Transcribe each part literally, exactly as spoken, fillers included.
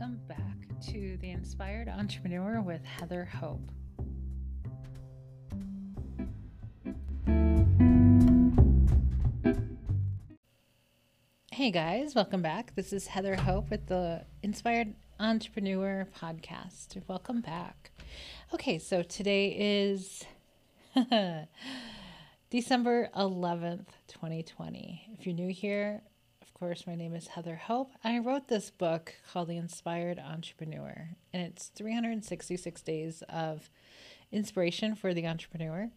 welcome back to The Inspired Entrepreneur with Heather Hope. Hey guys, welcome back. This is Heather Hope with the Inspired Entrepreneur podcast. Welcome back. Okay, so today is December eleventh, twenty twenty. If you're new here, of course, my name is Heather Hope. I wrote this book called The Inspired Entrepreneur, and it's three hundred sixty-six days of inspiration for the entrepreneur.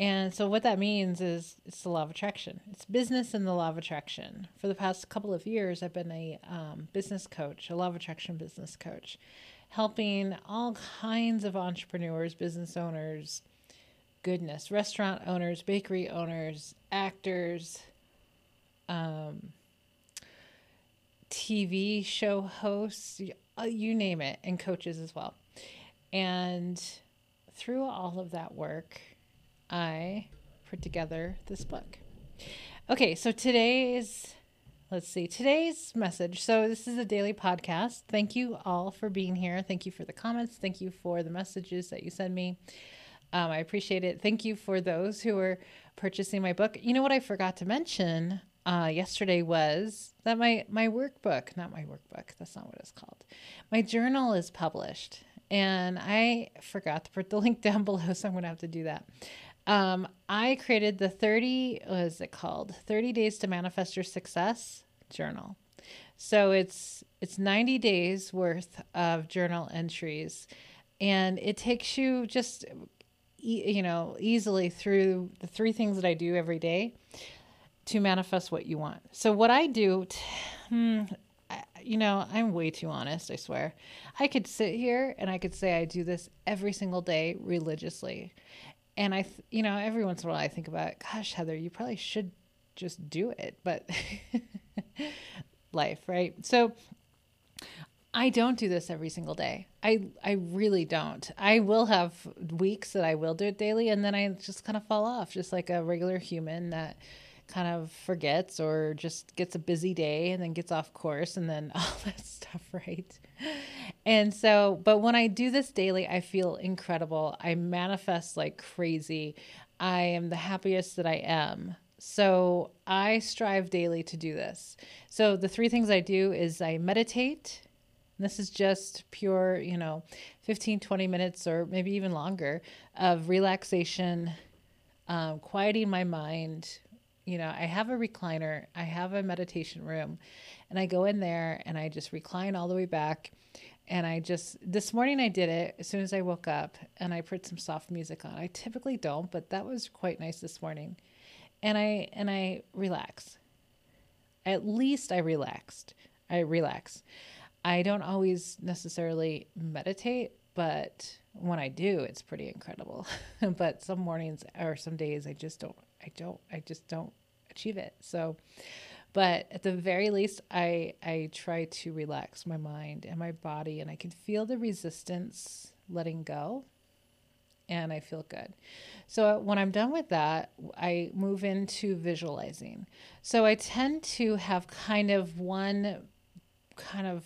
And so what that means is it's the law of attraction. It's business and the law of attraction. For the past couple of years, I've been a um, business coach, a law of attraction business coach, helping all kinds of entrepreneurs, business owners, goodness, restaurant owners, bakery owners, actors, um, T V show hosts, you name it, and coaches as well. And through all of that work, I put together this book. Okay, so today's, let's see, today's message. So this is a daily podcast. Thank you all for being here. Thank you for the comments. Thank you for the messages that you send me. Um, I appreciate it. Thank you for those who are purchasing my book. You know what I forgot to mention uh, yesterday was that my, my workbook, not my workbook, that's not what it's called. My journal is published, and I forgot to put the link down below, so I'm going to have to do that. Um, I created the thirty, what is it called? thirty Days to Manifest Your Success journal. So it's, it's ninety days worth of journal entries, and it takes you just, e- you know, easily through the three things that I do every day to manifest what you want. So what I do, t- hmm, I, you know, I'm way too honest, I swear. I could sit here and I could say I do this every single day religiously. And I, th- you know, every once in a while I think about, gosh, Heather, you probably should just do it, but life, right? So I don't do this every single day. I, I really don't. I will have weeks that I will do it daily, and then I just kind of fall off, just like a regular human that kind of forgets or just gets a busy day and then gets off course and then all that stuff, right? And so, but when I do this daily, I feel incredible. I manifest like crazy. I am the happiest that I am. So I strive daily to do this. So the three things I do is I meditate. This is just pure, you know, fifteen, twenty minutes or maybe even longer of relaxation, um, quieting my mind. You know, I have a recliner, I have a meditation room, and I go in there and I just recline all the way back. And I just, this morning I did it as soon as I woke up, and I put some soft music on. I typically don't, but that was quite nice this morning. And I, and I relax. At least I relaxed. I relax. I don't always necessarily meditate, but when I do, it's pretty incredible. But some mornings or some days I just don't, I don't, I just don't achieve it. So, but at the very least, I, I try to relax my mind and my body, and I can feel the resistance letting go, and I feel good. So when I'm done with that, I move into visualizing. So I tend to have kind of one kind of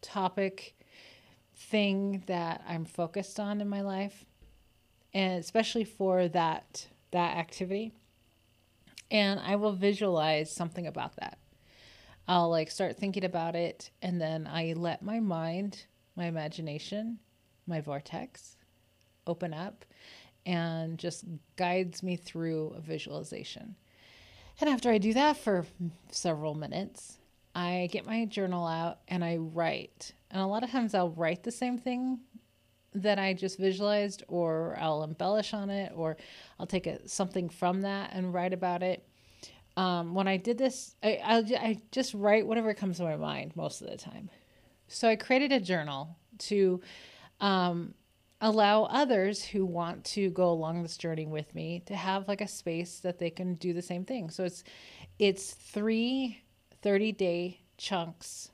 topic thing that I'm focused on in my life, and especially for that, that activity. And I will visualize something about that. I'll like start thinking about it, and then I let my mind, my imagination, my vortex open up and just guides me through a visualization. And after I do that for several minutes, I get my journal out and I write. And a lot of times I'll write the same thing that I just visualized, or I'll embellish on it, or I'll take a, something from that and write about it. Um, when I did this, I, I'll, I just write whatever comes to my mind most of the time. So I created a journal to um, allow others who want to go along this journey with me to have like a space that they can do the same thing. So it's, it's three thirty-day chunks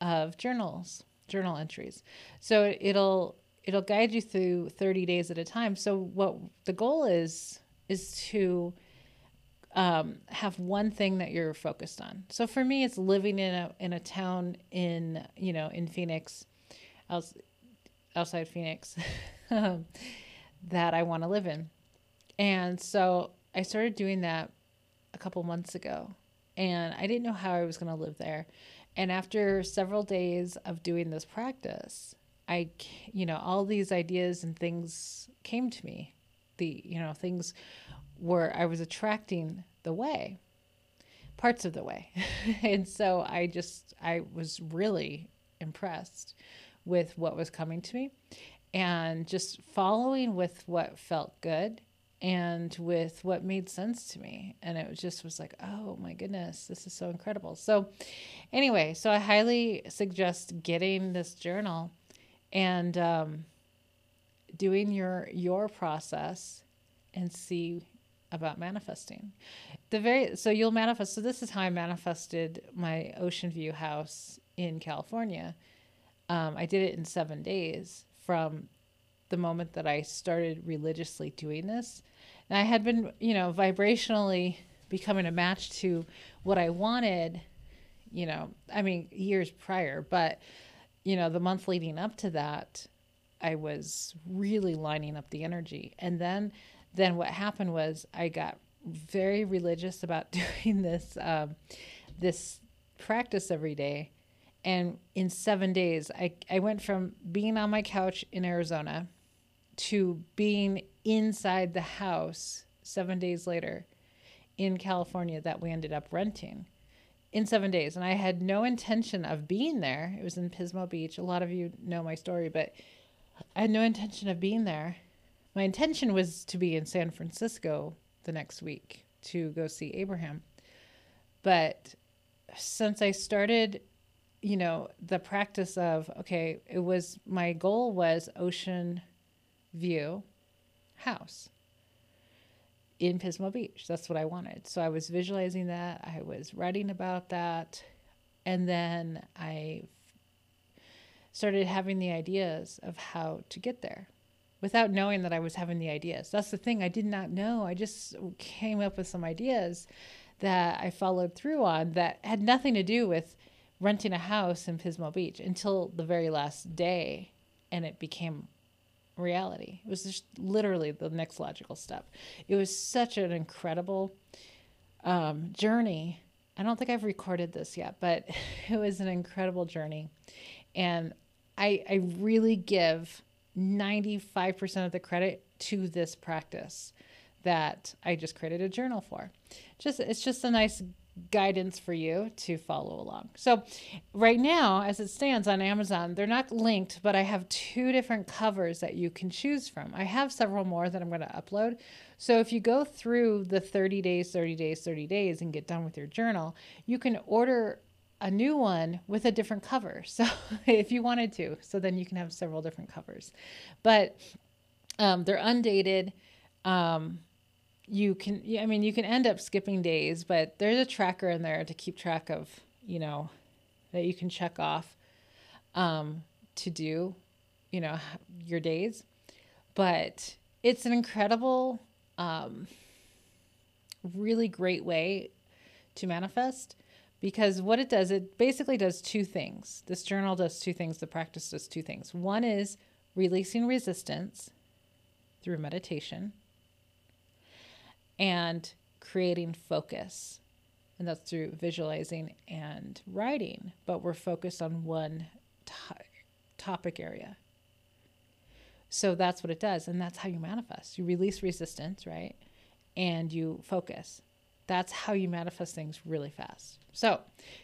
of journals, journal entries. So it, it'll... It'll guide you through thirty days at a time. So what the goal is, is to um, have one thing that you're focused on. So for me, it's living in a, in a town in, you know, in Phoenix, else, outside Phoenix, that I want to live in. And so I started doing that a couple months ago, and I didn't know how I was going to live there. And after several days of doing this practice, I, you know, all these ideas and things came to me. The, you know, things were, I was attracting the way, parts of the way. And so I just, I was really impressed with what was coming to me, and just following with what felt good and with what made sense to me. And it just was like, oh my goodness, this is so incredible. So anyway, so I highly suggest getting this journal and um, doing your, your process and see about manifesting the very, so you'll manifest. So this is how I manifested my Ocean View house in California. Um, I did it in seven days from the moment that I started religiously doing this. And I had been, you know, vibrationally becoming a match to what I wanted, you know, I mean, years prior, but you know, the month leading up to that, I was really lining up the energy. And then, then what happened was I got very religious about doing this, um, this practice every day. And in seven days, I, I went from being on my couch in Arizona to being inside the house seven days later in California that we ended up renting in seven days. And I had no intention of being there. It was in Pismo Beach. A lot of you know my story, but I had no intention of being there. My intention was to be in San Francisco the next week to go see Abraham. But since I started, you know, the practice of, okay, it was, my goal was Ocean View house in Pismo Beach. That's what I wanted. So I was visualizing that. I was writing about that. And then I started having the ideas of how to get there without knowing that I was having the ideas. That's the thing. I did not know. I just came up with some ideas that I followed through on that had nothing to do with renting a house in Pismo Beach until the very last day, and it became reality. It was just literally the next logical step. It was such an incredible um, journey. I don't think I've recorded this yet, but it was an incredible journey. And I, I really give ninety-five percent of the credit to this practice that I just created a journal for. Just, it's just a nice guidance for you to follow along. So right now, as it stands on Amazon, they're not linked, but I have two different covers that you can choose from. I have several more that I'm going to upload. So if you go through the thirty days, thirty days, thirty days and get done with your journal, you can order a new one with a different cover. So if you wanted to, so then you can have several different covers, but um, they're undated. Um, You can, I mean, you can end up skipping days, but there's a tracker in there to keep track of, you know, that you can check off um, to do, you know, your days. But it's an incredible, um, really great way to manifest, because what it does, it basically does two things. This journal does two things. The practice does two things. One is releasing resistance through meditation, and creating focus. And that's through visualizing and writing, but we're focused on one to- topic area. So that's what it does. And that's how you manifest. You release resistance, right? And you focus. That's how you manifest things really fast. So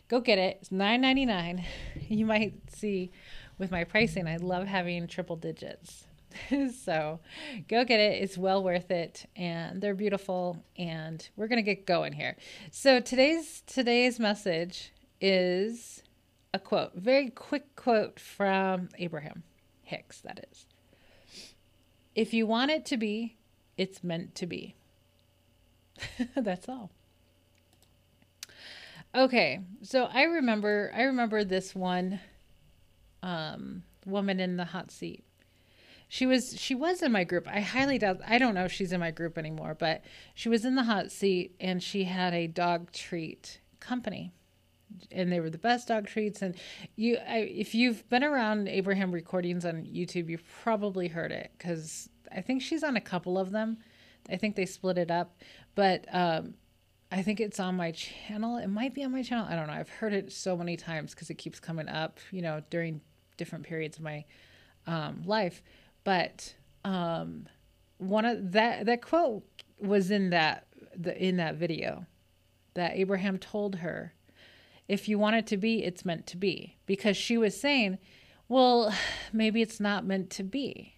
go get it. It's nine ninety-nine. You might see with my pricing, I love having triple digits. So go get it. It's well worth it. And they're beautiful, and we're going to get going here. So today's, today's message is a quote, very quick quote from Abraham Hicks. That is, if you want it to be, it's meant to be. That's all. Okay. So I remember, I remember this one, um, woman in the hot seat. she was she was in my group. I highly doubt, I don't know if she's in my group anymore, but she was in the hot seat and she had a dog treat company. And they were the best dog treats. And you, I, if you've been around Abraham recordings on YouTube, you've probably heard it, because I think she's on a couple of them. I think they split it up, but um, I think it's on my channel. It might be on my channel. I don't know. I've heard it so many times because it keeps coming up, you know, during different periods of my um, life. But um, one of that that quote was in that the, in that video that Abraham told her. If you want it to be, it's meant to be. Because she was saying, well, maybe it's not meant to be,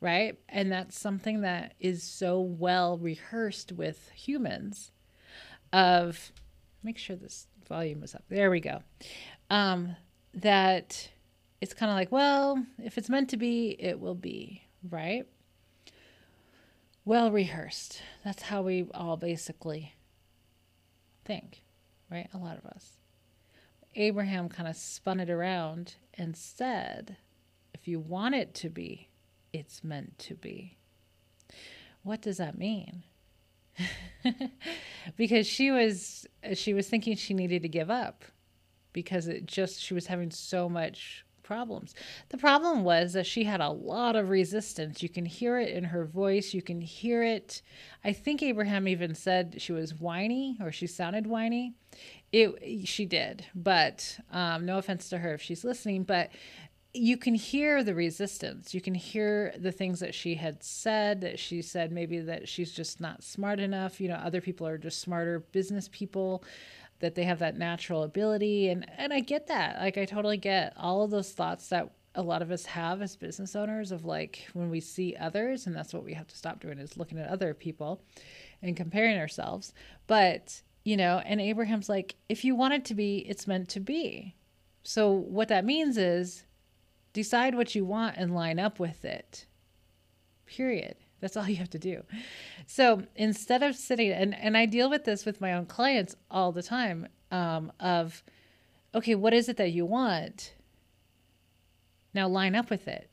right? And that's something that is so well rehearsed with humans of, make sure this volume is up. There we go. Um, that it's kind of like, well, if it's meant to be, it will be, right? Well rehearsed. That's how we all basically think, right? A lot of us. Abraham kind of spun it around and said, if you want it to be, it's meant to be. What does that mean? Because she was, she was thinking she needed to give up because it just, she was having so much problems. The problem was that she had a lot of resistance. You can hear it in her voice. You can hear it. I think Abraham even said she was whiny, or she sounded whiny. It, she did, but um, no offense to her if she's listening, but you can hear the resistance. You can hear the things that she had said, that she said maybe that she's just not smart enough. You know, other people are just smarter business people, that they have that natural ability. And, and I get that. Like, I totally get all of those thoughts that a lot of us have as business owners of, like, when we see others, and that's what we have to stop doing, is looking at other people and comparing ourselves. But you know, and Abraham's like, if you want it to be, it's meant to be. So what that means is decide what you want and line up with it. Period. That's all you have to do. So instead of sitting, and, and I deal with this with my own clients all the time, um, of, okay, what is it that you want? Now line up with it.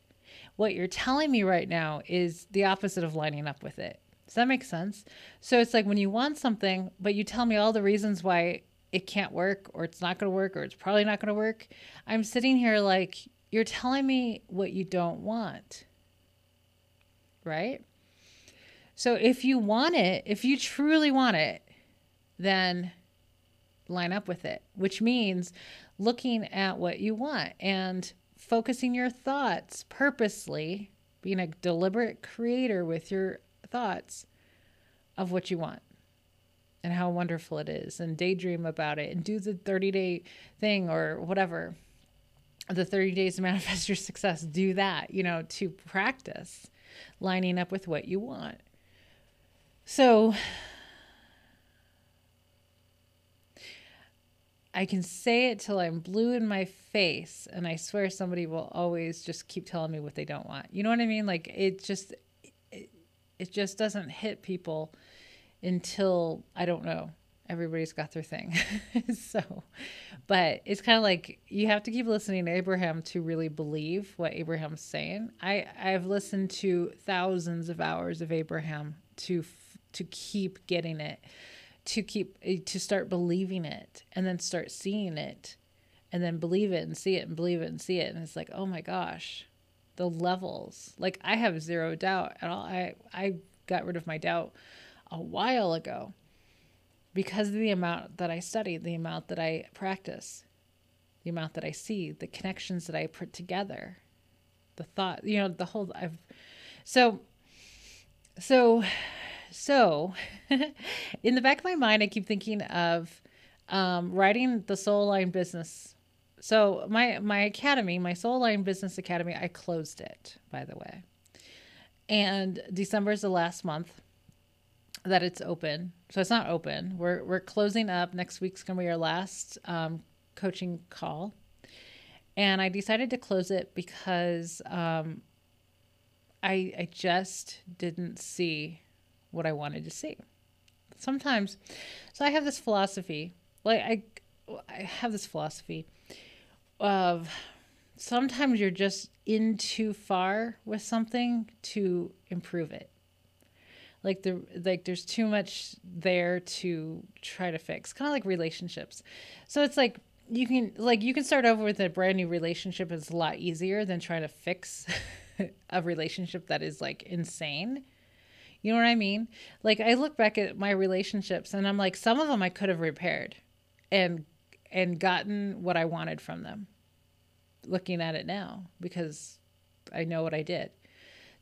What you're telling me right now is the opposite of lining up with it. Does that make sense? So it's like when you want something, but you tell me all the reasons why it can't work, or it's not going to work, or it's probably not going to work. I'm sitting here like, you're telling me what you don't want, right? So if you want it, if you truly want it, then line up with it, which means looking at what you want and focusing your thoughts purposely, being a deliberate creator with your thoughts of what you want and how wonderful it is, and daydream about it, and do the thirty day thing or whatever, the thirty days to manifest your success. Do that, you know, to practice lining up with what you want. So I can say it till I'm blue in my face, and I swear somebody will always just keep telling me what they don't want. You know what I mean? Like, it just, It just doesn't hit people until, I don't know, everybody's got their thing. So, but it's kind of like, you have to keep listening to Abraham to really believe what Abraham's saying. I, I've listened to thousands of hours of Abraham to, to keep getting it, to keep, to start believing it, and then start seeing it, and then believe it and see it and believe it and see it. And it's like, oh my gosh. The levels, like, I have zero doubt at all. I, I got rid of my doubt a while ago because of the amount that I study, the amount that I practice, the amount that I see, the connections that I put together, the thought, you know, the whole, I've, so, so, so in the back of my mind, I keep thinking of, um, writing the Soul Aligned Business. So my, my academy, my Soul Aligned Business Academy, I closed it, by the way. And December is the last month that it's open. So it's not open. We're, we're closing up. Next week's going to be our last um, coaching call. And I decided to close it because um, I, I just didn't see what I wanted to see. Sometimes, so I have this philosophy, like I, I have this philosophy. Of sometimes you're just in too far with something to improve it. Like the like there's too much there to try to fix. Kind of like relationships. So it's like you can like you can start over with a brand new relationship. It's a lot easier than trying to fix a relationship that is like insane. You know what I mean? Like I look back at my relationships and I'm like, some of them I could have repaired and and gotten what I wanted from them. Looking at it now, because I know what I did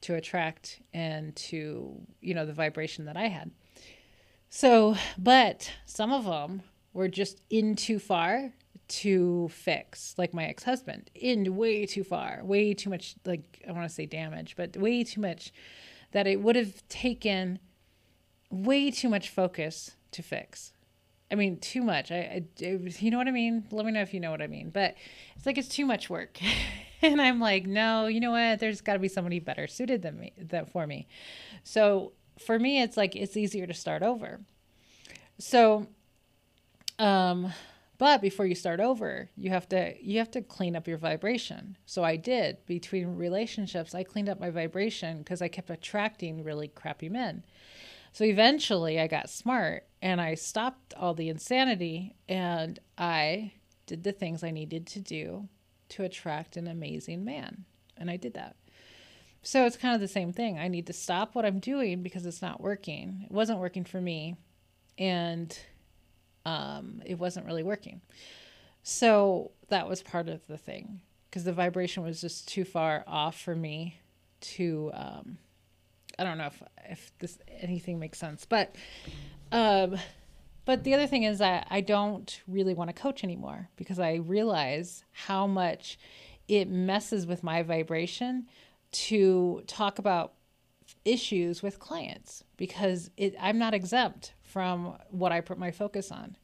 to attract and to, you know, the vibration that I had. So, but some of them were just in too far to fix, like my ex-husband, in way too far, way too much, like I want to say damage, but way too much that it would have taken way too much focus to fix. I mean, too much. I, I, you know what I mean? Let me know if you know what I mean. But it's like, it's too much work. And I'm like, no, you know what? There's got to be somebody better suited than me, that for me. So for me, it's like, it's easier to start over. So, um, but before you start over, you have to, you have to clean up your vibration. So I did. Between relationships, I cleaned up my vibration because I kept attracting really crappy men. So eventually I got smart and I stopped all the insanity and I did the things I needed to do to attract an amazing man. And I did that. So it's kind of the same thing. I need to stop what I'm doing because it's not working. It wasn't working for me and um, it wasn't really working. So that was part of the thing because the vibration was just too far off for me to... Um, I don't know if, if this, anything makes sense, but, um, but the other thing is that I don't really want to coach anymore because I realize how much it messes with my vibration to talk about issues with clients because it, I'm not exempt from what I put my focus on.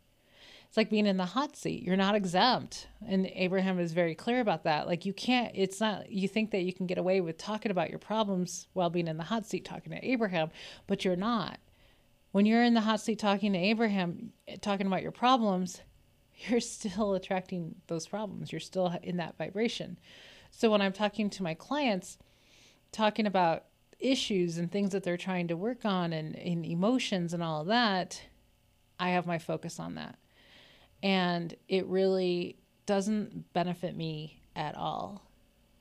It's like being in the hot seat. You're not exempt. And Abraham is very clear about that. Like you can't, it's not, you think that you can get away with talking about your problems while being in the hot seat talking to Abraham, but you're not. When you're in the hot seat talking to Abraham, talking about your problems, you're still attracting those problems. You're still in that vibration. So when I'm talking to my clients, talking about issues and things that they're trying to work on and, and emotions and all of that, I have my focus on that. And it really doesn't benefit me at all.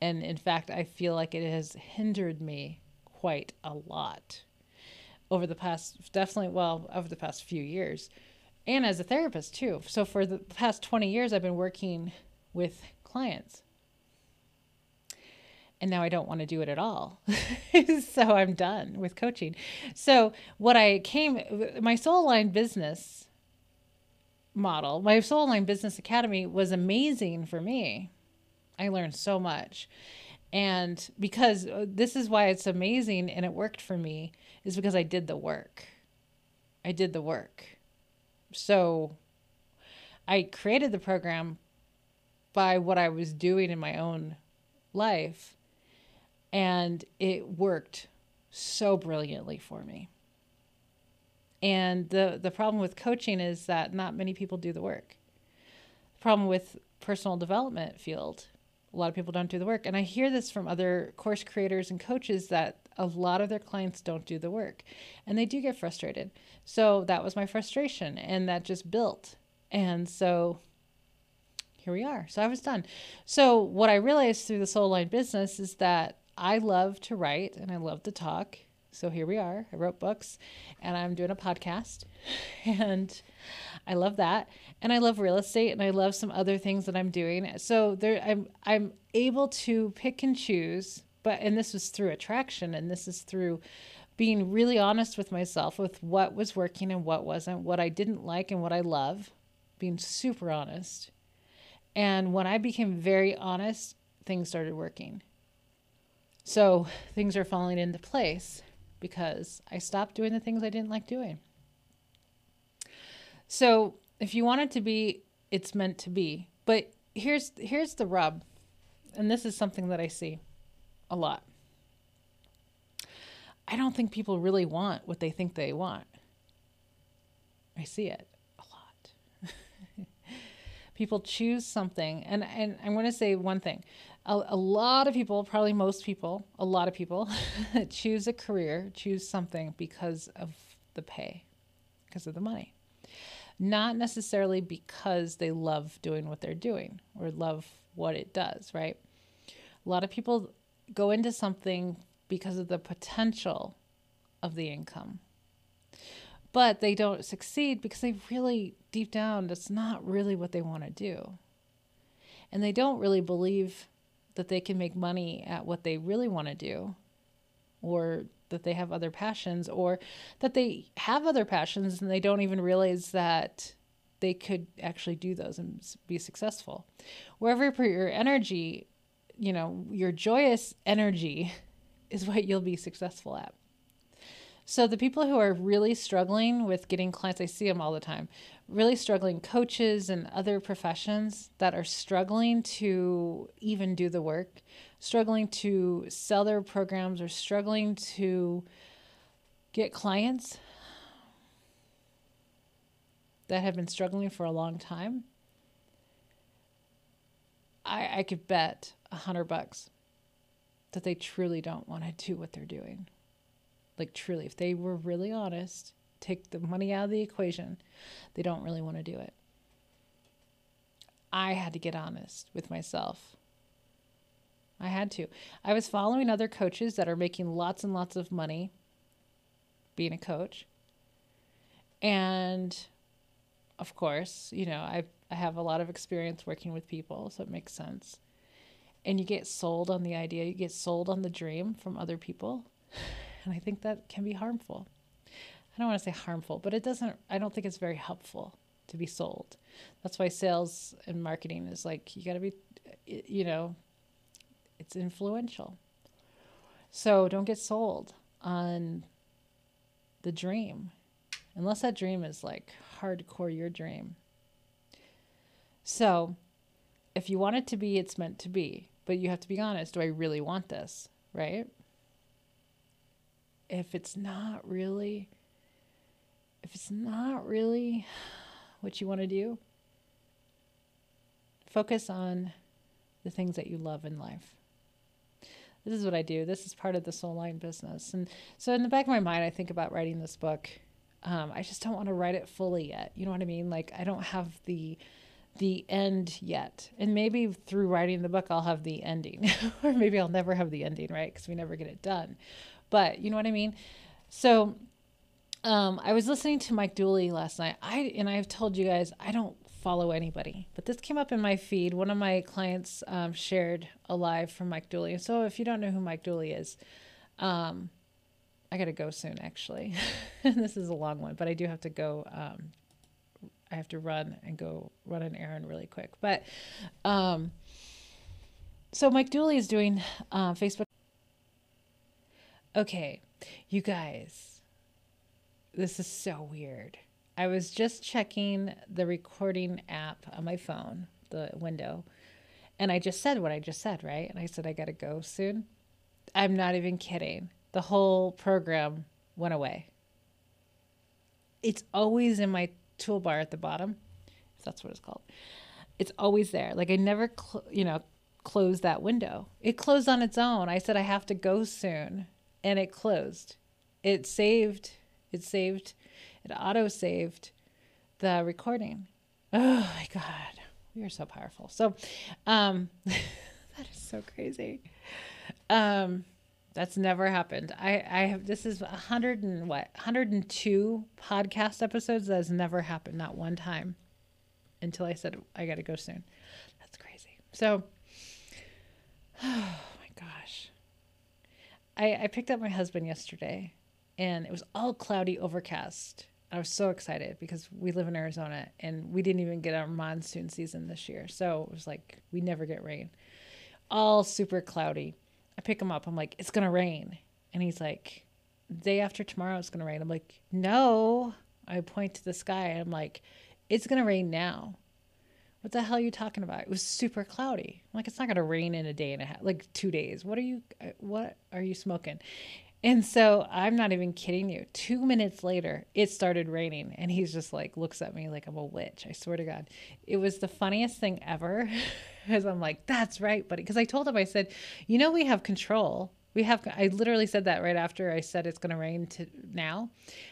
And in fact, I feel like it has hindered me quite a lot over the past, definitely, well, over the past few years. And as a therapist too. So for the past twenty years, I've been working with clients. And now I don't want to do it at all. So I'm done with coaching. So what I came, my Soul Aligned business model. My Soul Aligned Business Academy was amazing for me. I learned so much. And because this is why it's amazing and it worked for me is because I did the work. I did the work. So I created the program by what I was doing in my own life. And it worked so brilliantly for me. And the, the problem with coaching is that not many people do the work. The problem with personal development field, a lot of people don't do the work. And I hear this from other course creators and coaches that a lot of their clients don't do the work and they do get frustrated. So that was my frustration and that just built. And so here we are. So I was done. So what I realized through the Soul Aligned business is that I love to write and I love to talk. So here we are. I wrote books and I'm doing a podcast and I love that. And I love real estate and I love some other things that I'm doing. So there I'm, I'm able to pick and choose, but, and this was through attraction and this is through being really honest with myself with what was working and what wasn't, what I didn't like and what I love, being super honest. And when I became very honest, things started working. So things are falling into place. Because I stopped doing the things I didn't like doing. So if you want it to be, it's meant to be. But here's here's the rub. And this is something that I see a lot. I don't think people really want what they think they want. I see it a lot. People choose something. And, and I'm going to say one thing. a, a lot of people, probably most people, a lot of people choose a career, choose something because of the pay, because of the money. Not necessarily because they love doing what they're doing or love what it does, right? A lot of people go into something because of the potential of the income, but they don't succeed because they really, deep down, that's not really what they want to do. And they don't really believe that they can make money at what they really want to do, or that they have other passions, or that they have other passions and they don't even realize that they could actually do those and be successful. Wherever you put your energy, you know, your joyous energy is what you'll be successful at. So the people who are really struggling with getting clients, I see them all the time, really struggling, coaches and other professions that are struggling to even do the work, struggling to sell their programs, or struggling to get clients that have been struggling for a long time. I, I could bet a hundred bucks that they truly don't want to do what they're doing. Like truly, if they were really honest, take the money out of the equation, they don't really want to do it. I had to get honest with myself. I had to. I was following other coaches that are making lots and lots of money being a coach. And of course, you know, I, I have a lot of experience working with people, so it makes sense. And you get sold on the idea, you get sold on the dream from other people. And I think that can be harmful. I don't want to say harmful, but it doesn't, I don't think it's very helpful to be sold. That's why sales and marketing is like, you got to be, you know, it's influential. So don't get sold on the dream, unless that dream is like hardcore your dream. So if you want it to be, it's meant to be, but you have to be honest. Do I really want this? Right? If it's not really, if it's not really what you want to do, focus on the things that you love in life. This is what I do. This is part of the Soul Aligned business. And so in the back of my mind, I think about writing this book. Um, I just don't want to write it fully yet. You know what I mean? Like I don't have the, the end yet. And maybe through writing the book, I'll have the ending or maybe I'll never have the ending, right? Because we never get it done. But you know what I mean? So um, I was listening to Mike Dooley last night. I and I've told you guys, I don't follow anybody. But this came up in my feed. One of my clients um, shared a live from Mike Dooley. So if you don't know who Mike Dooley is, um, I got to go soon, actually. This is a long one, but I do have to go. Um, I have to run and go run an errand really quick. But um, so Mike Dooley is doing uh, Facebook. Okay, you guys, this is so weird. I was just checking the recording app on my phone, the window, and I just said what I just said, right? And I said, I gotta go soon. I'm not even kidding. The whole program went away. It's always in my toolbar at the bottom, if that's what it's called. It's always there. Like I never, cl- you know, closed that window. It closed on its own. I said, I have to go soon. And it closed. It saved. It saved. It auto-saved the recording. Oh my God. We are so powerful. So um, that is so crazy. Um, that's never happened. I, I have, this is a hundred and what? one hundred two podcast episodes that has never happened. Not one time until I said, I got to go soon. That's crazy. So, oh my gosh. I, I picked up my husband yesterday and it was all cloudy, overcast. I was so excited because we live in Arizona and we didn't even get our monsoon season this year. So it was like, we never get rain. All super cloudy. I pick him up. I'm like, it's going to rain. And he's like, day after tomorrow, it's going to rain. I'm like, no. I point to the sky and I'm like, it's going to rain now. What the hell are you talking about? It was super cloudy. I'm like, it's not going to rain in a day and a half, like two days. What are you, what are you smoking? And so I'm not even kidding you. Two minutes later, it started raining. And he's just like, looks at me like I'm a witch. I swear to God. It was the funniest thing ever. Because I'm like, that's right, buddy. Because I told him, I said, you know, we have control. We have, I literally said that right after I said it's going to rain to now.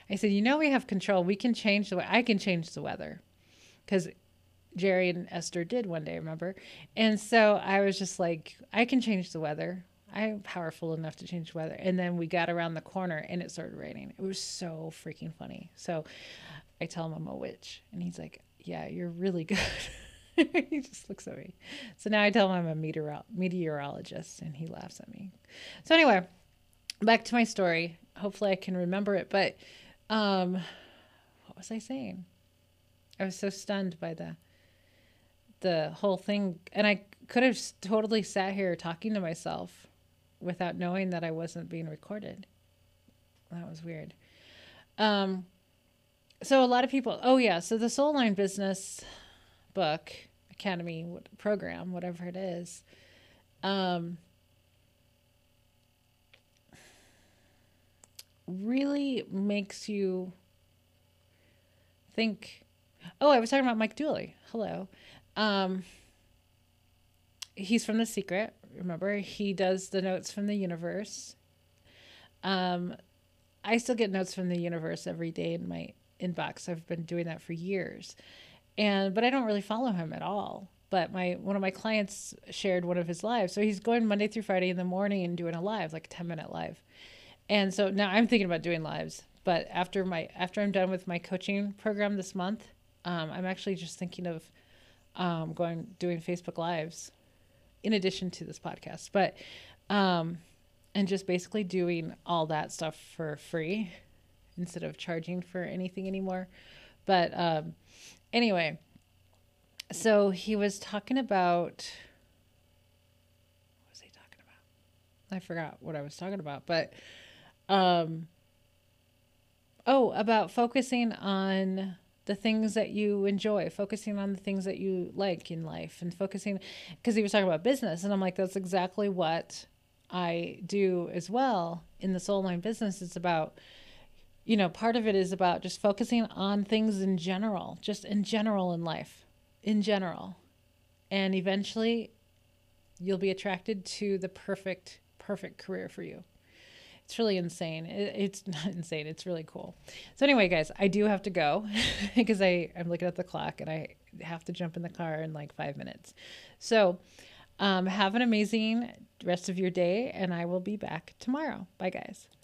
I said, you know, we have control. We can change the way, I can change the weather. Because Jerry and Esther did one day, remember? And so I was just like, I can change the weather. I'm powerful enough to change weather. And then we got around the corner and it started raining. It was so freaking funny. So I tell him I'm a witch and he's like, yeah, you're really good. He just looks at me. So now I tell him I'm a meteorolo- meteorologist and he laughs at me. So anyway, back to my story. Hopefully I can remember it. But um, what was I saying? I was so stunned by the the whole thing. And I could have totally sat here talking to myself without knowing that I wasn't being recorded. That was weird. Um, so a lot of people, oh yeah. So the Soul Aligned Business book, academy program, whatever it is. Um, really makes you think, oh, I was talking about Mike Dooley. Hello. Um, he's from The Secret. Remember, he does the Notes from the Universe. Um, I still get Notes from the Universe every day in my inbox. I've been doing that for years. And, but I don't really follow him at all. But my, one of my clients shared one of his lives. So he's going Monday through Friday in the morning and doing a live, like a ten minute live. And so now I'm thinking about doing lives, but after my, after I'm done with my coaching program this month, um, I'm actually just thinking of, um, going, doing Facebook lives in addition to this podcast, but, um, and just basically doing all that stuff for free instead of charging for anything anymore. But, um, anyway, so he was talking about, what was he talking about? I forgot what I was talking about, but, um, oh, about focusing on the things that you enjoy, focusing on the things that you like in life and focusing, because he was talking about business. And I'm like, that's exactly what I do as well in the Soul Aligned Business. It's about, you know, part of it is about just focusing on things in general, just in general in life, in general. And eventually you'll be attracted to the perfect, perfect career for you. It's really insane. It, it's not insane. It's really cool. So anyway, guys, I do have to go because I, I'm looking at the clock and I have to jump in the car in like five minutes. So um, have an amazing rest of your day and I will be back tomorrow. Bye, guys.